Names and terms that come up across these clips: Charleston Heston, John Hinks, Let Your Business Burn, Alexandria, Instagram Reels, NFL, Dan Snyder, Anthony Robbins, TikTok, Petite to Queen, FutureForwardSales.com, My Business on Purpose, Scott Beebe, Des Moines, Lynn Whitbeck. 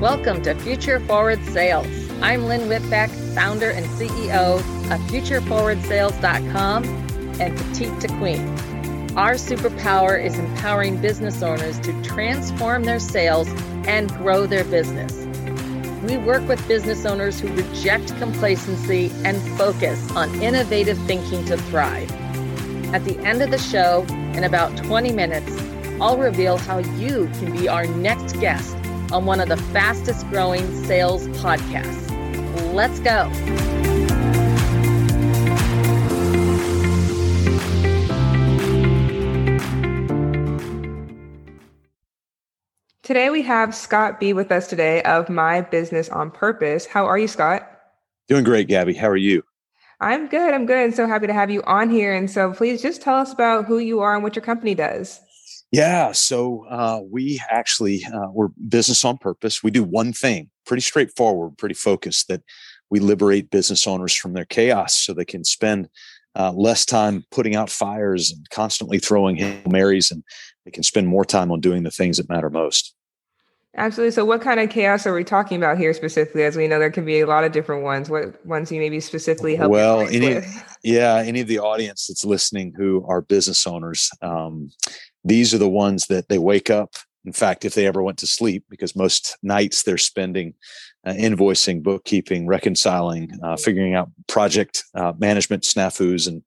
Welcome to Future Forward Sales. I'm Lynn Whitbeck, founder and CEO of FutureForwardSales.com and Petite to Queen. Our superpower is empowering business owners to transform their sales and grow their business. We work with business owners who reject complacency and focus on innovative thinking to thrive. At the end of the show, in about 20 minutes, I'll reveal how you can be our next guest on one of the fastest growing sales podcasts. Let's go. Today we have Scott Beebe with us today of My Business on Purpose. How are you, Scott? Doing great, Gabby. How are you? I'm good. I'm good. And so happy to have you on here. And so please just tell us about who you are and what your company does. Yeah. So we actually, we're business on purpose. We do one thing, pretty straightforward, pretty focused, that we liberate business owners from their chaos so they can spend less time putting out fires and constantly throwing Hail Marys, and they can spend more time on doing the things that matter most. Absolutely. So what kind of chaos are we talking about here specifically? As we know, there can be a lot of different ones. What ones you maybe specifically help? Well, any of the audience that's listening who are business owners, these are the ones that they wake up. In fact, if they ever went to sleep, because most nights they're spending invoicing, bookkeeping, reconciling, figuring out project management snafus and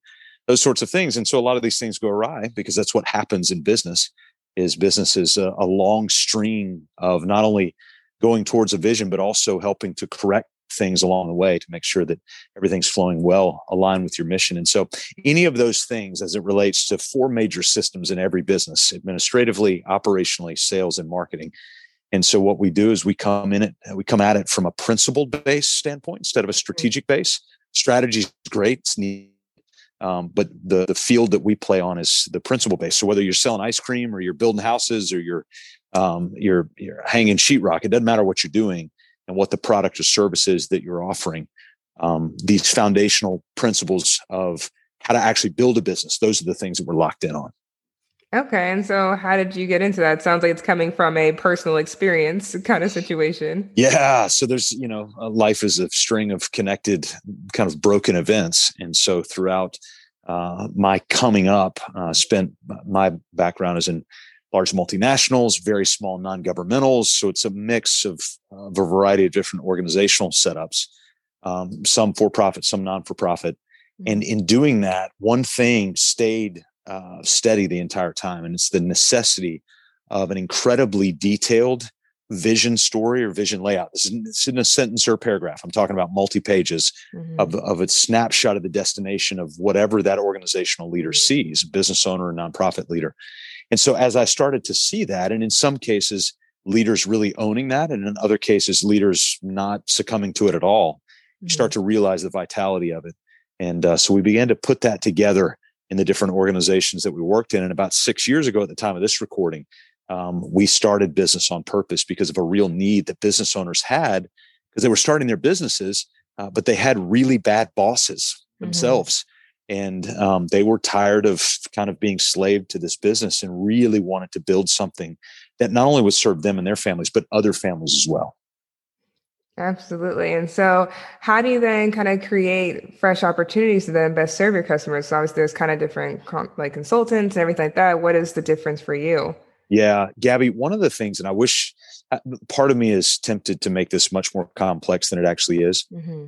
those sorts of things. And so a lot of these things go awry because that's what happens in business. Is business is a long stream of not only going towards a vision, but also helping to correct things along the way to make sure that everything's flowing well, aligned with your mission. And so any of those things, as it relates to four major systems in every business, administratively, operationally, sales, and marketing. And so what we do is we come at it from a principled-based standpoint instead of a strategic base. Strategy is great. It's needed. But the field that we play on is the principle base. So whether you're selling ice cream or you're building houses or you're hanging sheetrock, it doesn't matter what you're doing and what the product or service is that you're offering. These foundational principles of how to actually build a business, those are the things that we're locked in on. Okay. And so how did you get into that? It sounds like it's coming from a personal experience kind of situation. Yeah. So there's, life is a string of connected kind of broken events. And so throughout my coming up, my background is in large multinationals, very small non-governmentals. So it's a mix of a variety of different organizational setups, some for-profit, some non-for-profit. And in doing that, one thing stayed steady the entire time. And it's the necessity of an incredibly detailed vision story or vision layout. This is in a sentence or a paragraph. I'm talking about multi-pages of a snapshot of the destination of whatever that organizational leader sees, business owner, and nonprofit leader. And so as I started to see that, and in some cases, leaders really owning that, and in other cases, leaders not succumbing to it at all, you start to realize the vitality of it. And so we began to put that together in the different organizations that we worked in. And about 6 years ago at the time of this recording, we started Business on Purpose because of a real need that business owners had, because they were starting their businesses, but they had really bad bosses themselves. And they were tired of kind of being slaved to this business and really wanted to build something that not only would serve them and their families, but other families as well. Absolutely. And so how do you then kind of create fresh opportunities to then best serve your customers? So obviously there's kind of different consultants and everything like that. What is the difference for you? Yeah, Gabby, one of the things, and I wish, part of me is tempted to make this much more complex than it actually is. The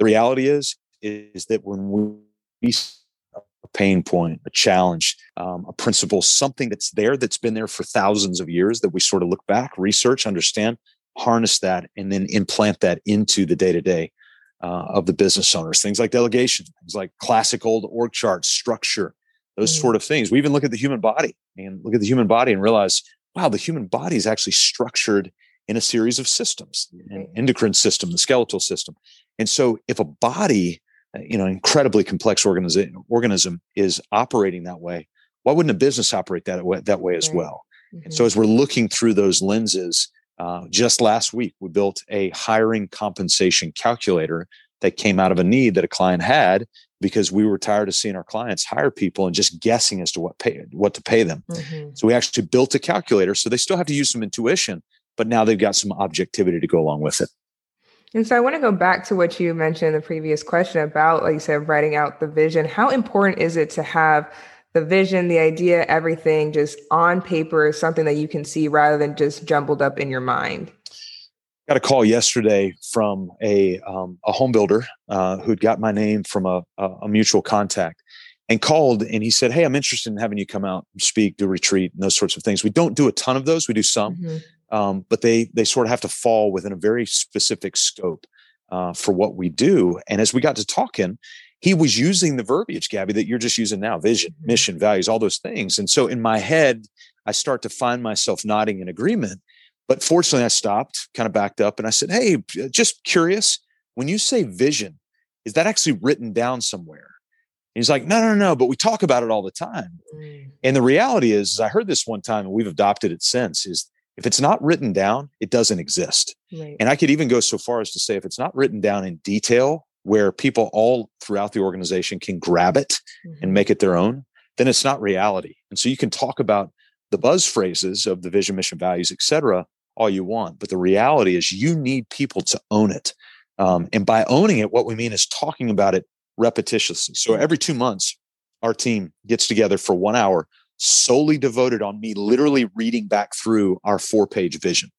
reality is that when we see a pain point, a challenge, a principle, something that's been there for thousands of years that we sort of look back, research, understand, harness that, and then implant that into the day-to-day of the business owners. Things like delegation, things like classic old org charts, structure, those sort of things. We even look at the human body and realize, wow, the human body is actually structured in a series of systems, an endocrine system, the skeletal system. And so if a body, incredibly complex organism is operating that way, why wouldn't a business operate that way as well? And so as we're looking through those lenses, just last week, we built a hiring compensation calculator that came out of a need that a client had because we were tired of seeing our clients hire people and just guessing as to what to pay them. Mm-hmm. So we actually built a calculator. So they still have to use some intuition, but now they've got some objectivity to go along with it. And so I want to go back to what you mentioned in the previous question about, like you said, writing out the vision. How important is it to have the vision, the idea, everything just on paper, something that you can see rather than just jumbled up in your mind? Got a call yesterday from a home builder who'd got my name from a mutual contact, and called, and he said, "Hey, I'm interested in having you come out and speak, do retreat, and those sorts of things." We don't do a ton of those; we do some, mm-hmm. But they sort of have to fall within a very specific scope for what we do. And as we got to talking, he was using the verbiage, Gabby, that you're just using now: vision, mission, values, all those things. And so in my head, I start to find myself nodding in agreement. But fortunately, I stopped, kind of backed up, and I said, "Hey, just curious, when you say vision, is that actually written down somewhere?" And he's like, no, but we talk about it all the time. Mm. And the reality is, I heard this one time, and we've adopted it since, is if it's not written down, it doesn't exist. Right. And I could even go so far as to say, if it's not written down in detail, where people all throughout the organization can grab it mm-hmm. and make it their own, then it's not reality. And so you can talk about the buzz phrases of the vision, mission, values, et cetera, all you want. But the reality is you need people to own it. And by owning it, what we mean is talking about it repetitiously. So every 2 months, our team gets together for 1 hour solely devoted on me literally reading back through our 4-page vision.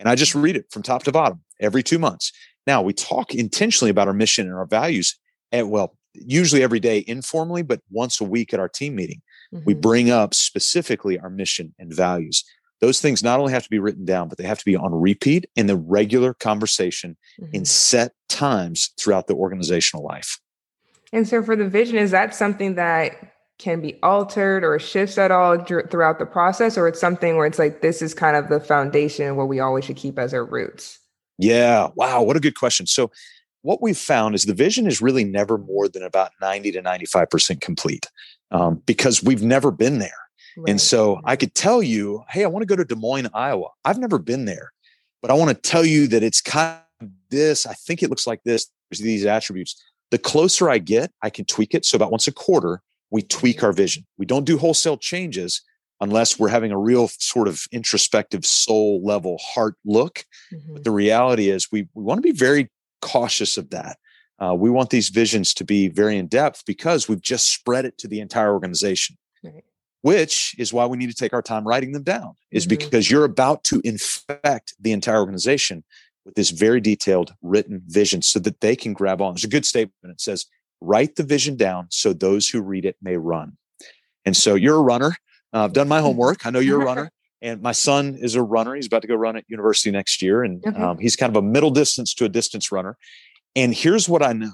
And I just read it from top to bottom every 2 months. Now, we talk intentionally about our mission and our values, and well, usually every day informally, but once a week at our team meeting, mm-hmm. we bring up specifically our mission and values. Those things not only have to be written down, but they have to be on repeat in the regular conversation mm-hmm. in set times throughout the organizational life. And so for the vision, is that something that can be altered or shifts at all throughout the process? Or it's something where it's like, this is kind of the foundation, what we always should keep as our roots? Yeah. Wow. What a good question. So what we've found is the vision is really never more than about 90 to 95% complete because we've never been there. Right. And so I could tell you, "Hey, I want to go to Des Moines, Iowa. I've never been there, but I want to tell you that it's kind of this. I think it looks like this. There's these attributes." The closer I get, I can tweak it. So about once a quarter, we tweak our vision. We don't do wholesale changes unless we're having a real sort of introspective soul level heart look. Mm-hmm. But the reality is we want to be very cautious of that. We want these visions to be very in depth because we've just spread it to the entire organization, right. Which is why we need to take our time writing them down is mm-hmm. because you're about to infect the entire organization with this very detailed written vision so that they can grab on. There's a good statement. It says, "Write the vision down so those who read it may run." And so you're a runner. I've done my homework. I know you're a runner. And my son is a runner. He's about to go run at university next year. And he's kind of a middle distance to a distance runner. And here's what I know.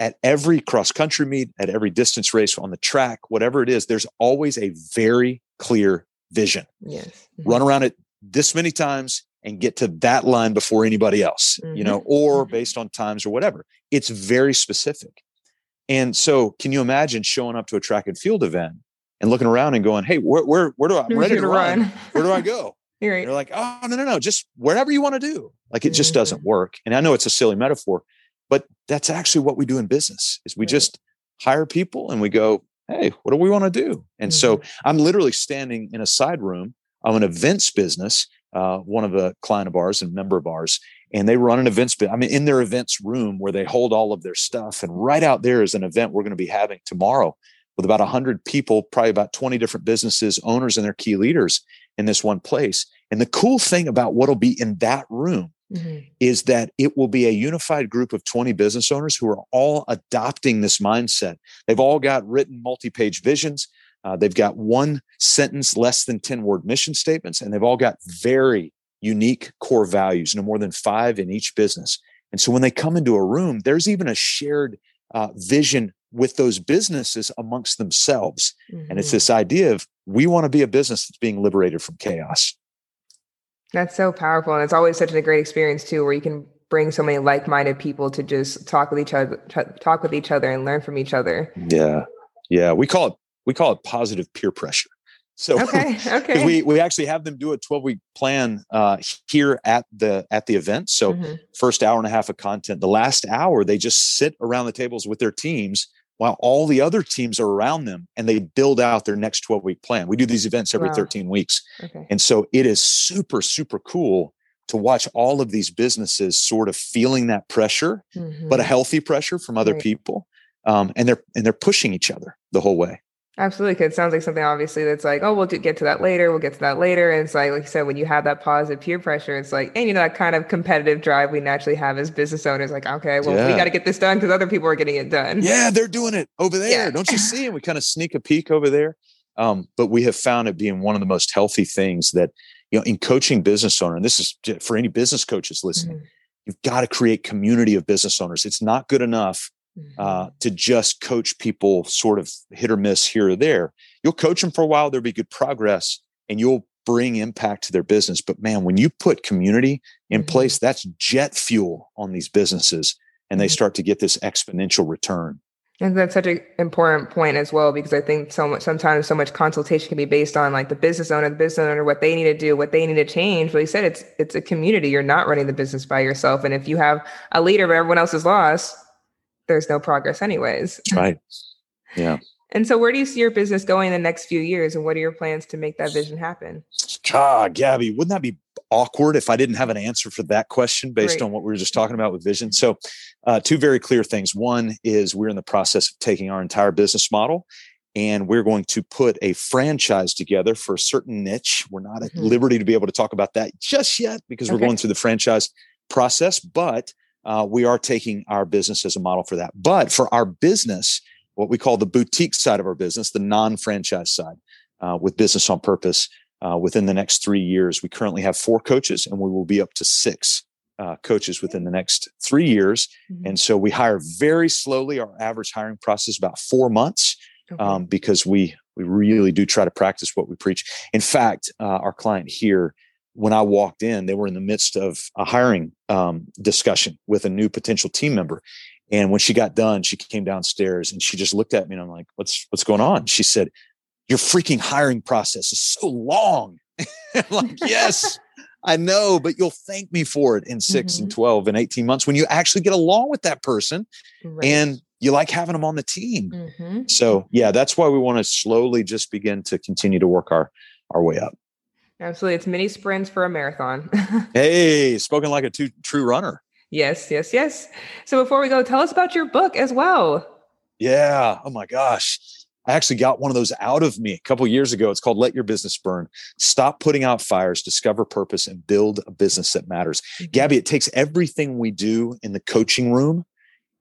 At every cross-country meet, at every distance race on the track, whatever it is, there's always a very clear vision. Yes. Mm-hmm. Run around it this many times and get to that line before anybody else, mm-hmm. you know, or based on times or whatever. It's very specific. And so can you imagine showing up to a track and field event and looking around and going, "Hey, where do I, I'm ready to run. Where do I go?" You're right. They're like, "Oh, no, just wherever you want to do." Like, it mm-hmm. just doesn't work. And I know it's a silly metaphor, but that's actually what we do in business is we right. just hire people and we go, "Hey, what do we want to do?" And mm-hmm. so I'm literally standing in a side room of an events business, one of a client of ours and member of ours, and they run an events, in their events room where they hold all of their stuff. And right out there is an event we're going to be having tomorrow with about 100 people, probably about 20 different businesses, owners and their key leaders in this one place. And the cool thing about what'll be in that room mm-hmm. is that it will be a unified group of 20 business owners who are all adopting this mindset. They've all got written multi-page visions. They've got 1 sentence, less than 10-word mission statements, and they've all got very unique core values, no more than 5 in each business. And so when they come into a room, there's even a shared vision with those businesses amongst themselves. Mm-hmm. And it's this idea of we want to be a business that's being liberated from chaos. That's so powerful. And it's always such a great experience too, where you can bring so many like-minded people to just talk with each other and learn from each other. Yeah. Yeah. We call it positive peer pressure. So okay. we actually have them do a 12-week plan here at the event. So mm-hmm. first hour and a half of content, the last hour, they just sit around the tables with their teams while all the other teams are around them and they build out their next 12-week plan. We do these events every 13 weeks. Okay. And so it is super, super cool to watch all of these businesses sort of feeling that pressure, but a healthy pressure from other people. And they're pushing each other the whole way. Absolutely. Cause it sounds like something obviously that's like, oh, we'll get to that later. We'll get to that later. And it's like you said, when you have that positive peer pressure, it's like, and you know, that kind of competitive drive we naturally have as business owners, like, okay, well, we got to get this done because other people are getting it done. Yeah. They're doing it over there. Yeah. Don't you see? And we kind of sneak a peek over there. But we have found it being one of the most healthy things that, you know, in coaching business owner, and this is for any business coaches listening, you've got to create community of business owners. It's not good enough to just coach people sort of hit or miss here or there. You'll coach them for a while, there'll be good progress, and you'll bring impact to their business. But man, when you put community in place, that's jet fuel on these businesses, and they start to get this exponential return. And that's such an important point as well, because I think sometimes so much consultation can be based on like the business owner, what they need to do, what they need to change. But like you said, it's a community. You're not running the business by yourself. And if you have a leader but everyone else is lost, there's no progress anyways. Right. Yeah. And so where do you see your business going in the next few years? And what are your plans to make that vision happen? Gabby, wouldn't that be awkward if I didn't have an answer for that question based on what we were just talking about with vision? So two very clear things. One is we're in the process of taking our entire business model and we're going to put a franchise together for a certain niche. We're not at liberty to be able to talk about that just yet because we're going through the franchise process, but we are taking our business as a model for that. But for our business, what we call the boutique side of our business, the non-franchise side with Business on Purpose, within the next 3 years, we currently have 4 coaches and we will be up to 6 coaches within the next 3 years. And so we hire very slowly. Our average hiring process is about 4 months because we really do try to practice what we preach. In fact, our client here, when I walked in, they were in the midst of a hiring discussion with a new potential team member. And when she got done, she came downstairs and she just looked at me and I'm like, what's going on? She said, your freaking hiring process is so long. I'm like, yes, I know, but you'll thank me for it in 6 and 12 and 18 months when you actually get along with that person and you like having them on the team. So yeah, that's why we want to slowly just begin to continue to work our way up. Absolutely. It's mini sprints for a marathon. Hey, spoken like a true runner. Yes, yes, yes. So before we go, tell us about your book as well. Yeah. Oh my gosh. I actually got one of those out of me a couple of years ago. It's called Let Your Business Burn. Stop Putting Out Fires, Discover Purpose, and Build a Business That Matters. Gabby, it takes everything we do in the coaching room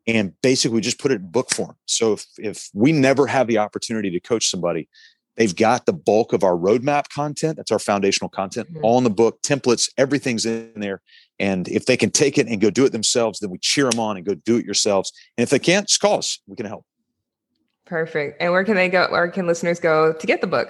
and basically just put it in book form. So if we never have the opportunity to coach somebody, they've got the bulk of our roadmap content. That's our foundational content, all in the book, templates, everything's in there. And if they can take it and go do it themselves, then we cheer them on and go do it yourselves. And if they can't, just call us. We can help. Perfect. And where can they go? Where can listeners go to get the book?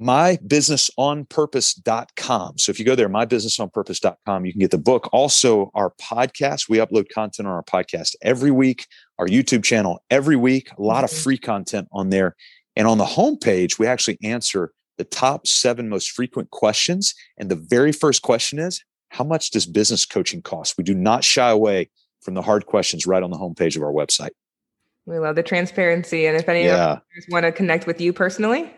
MyBusinessOnPurpose.com. So if you go there, MyBusinessOnPurpose.com, you can get the book. Also, our podcast, we upload content on our podcast every week, our YouTube channel every week, a lot of free content on there. And on the homepage, we actually answer the top 7 most frequent questions. And the very first question is, how much does business coaching cost? We do not shy away from the hard questions right on the homepage of our website. We love the transparency. And if any of you want to connect with you personally?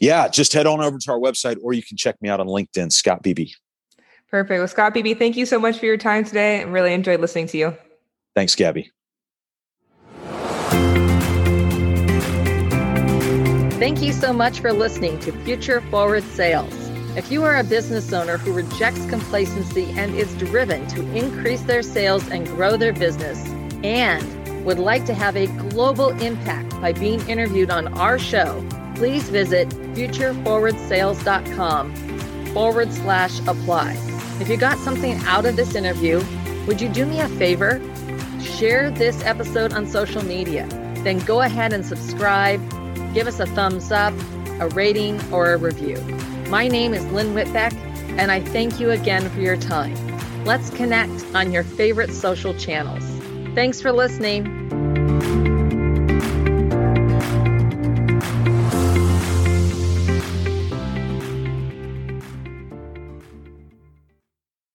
Yeah, just head on over to our website, or you can check me out on LinkedIn, Scott Beebe. Perfect. Well, Scott Beebe, thank you so much for your time today. I really enjoyed listening to you. Thanks, Gabby. Thank you so much for listening to Future Forward Sales. If you are a business owner who rejects complacency and is driven to increase their sales and grow their business, and would like to have a global impact by being interviewed on our show, please visit FutureForwardSales.com/apply. If you got something out of this interview, would you do me a favor? Share this episode on social media, then go ahead and subscribe. Give us a thumbs up, a rating, or a review. My name is Lynn Whitbeck, and I thank you again for your time. Let's connect on your favorite social channels. Thanks for listening.